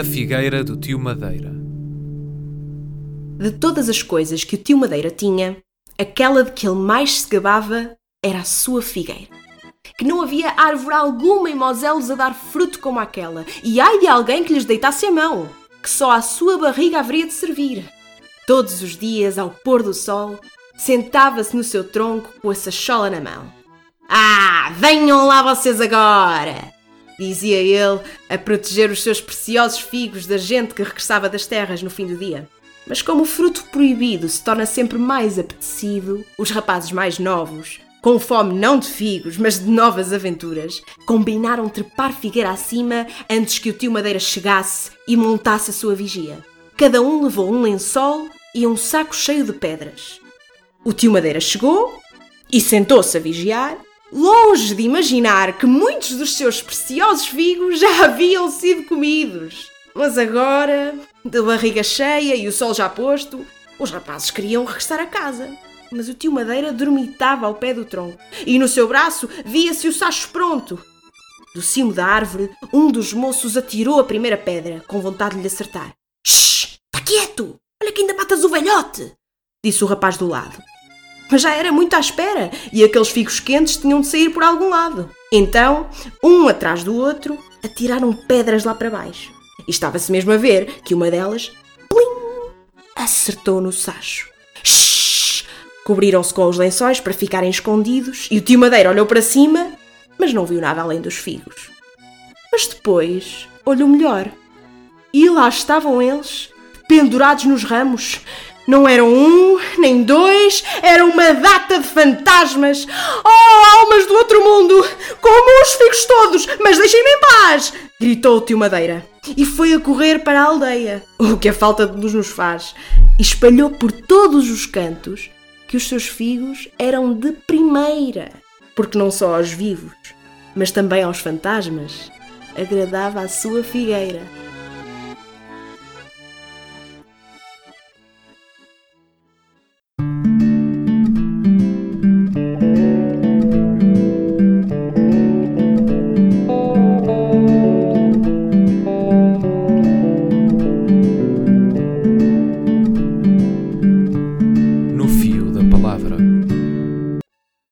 A figueira do tio Madeira. De todas as coisas que o tio Madeira tinha, aquela de que ele mais se gabava era a sua figueira. Que não havia árvore alguma em Moselos a dar fruto como aquela, e ai de alguém que lhes deitasse a mão, que só à sua barriga haveria de servir. Todos os dias, ao pôr do sol, sentava-se no seu tronco com a sachola na mão. Ah, venham lá vocês agora! Dizia ele, a proteger os seus preciosos figos da gente que regressava das terras no fim do dia. Mas como o fruto proibido se torna sempre mais apetecido, os rapazes mais novos, com fome não de figos, mas de novas aventuras, combinaram trepar figueira acima antes que o tio Madeira chegasse e montasse a sua vigia. Cada um levou um lençol e um saco cheio de pedras. O tio Madeira chegou e sentou-se a vigiar, longe de imaginar que muitos dos seus preciosos figos já haviam sido comidos. Mas agora, de barriga cheia e o sol já posto, os rapazes queriam regressar a casa. Mas o tio Madeira dormitava ao pé do tronco e no seu braço via-se o sacho pronto. Do cimo da árvore, um dos moços atirou a primeira pedra, com vontade de lhe acertar. Shhh! Está quieto! Olha que ainda matas o velhote! Disse o rapaz do lado. Mas já era muito à espera e aqueles figos quentes tinham de sair por algum lado. Então, um atrás do outro, atiraram pedras lá para baixo. E estava-se mesmo a ver que uma delas, plim, acertou no sacho. Shhh! Cobriram-se com os lençóis para ficarem escondidos e o tio Madeira olhou para cima, mas não viu nada além dos figos. Mas depois olhou melhor e lá estavam eles, pendurados nos ramos. Não eram um, nem dois, era uma data de fantasmas. Oh, almas do outro mundo, como os figos todos, mas deixem-me em paz! Gritou o tio Madeira. E foi a correr para a aldeia, o que a falta de luz nos faz. E espalhou por todos os cantos que os seus figos eram de primeira. Porque não só aos vivos, mas também aos fantasmas, agradava a sua figueira.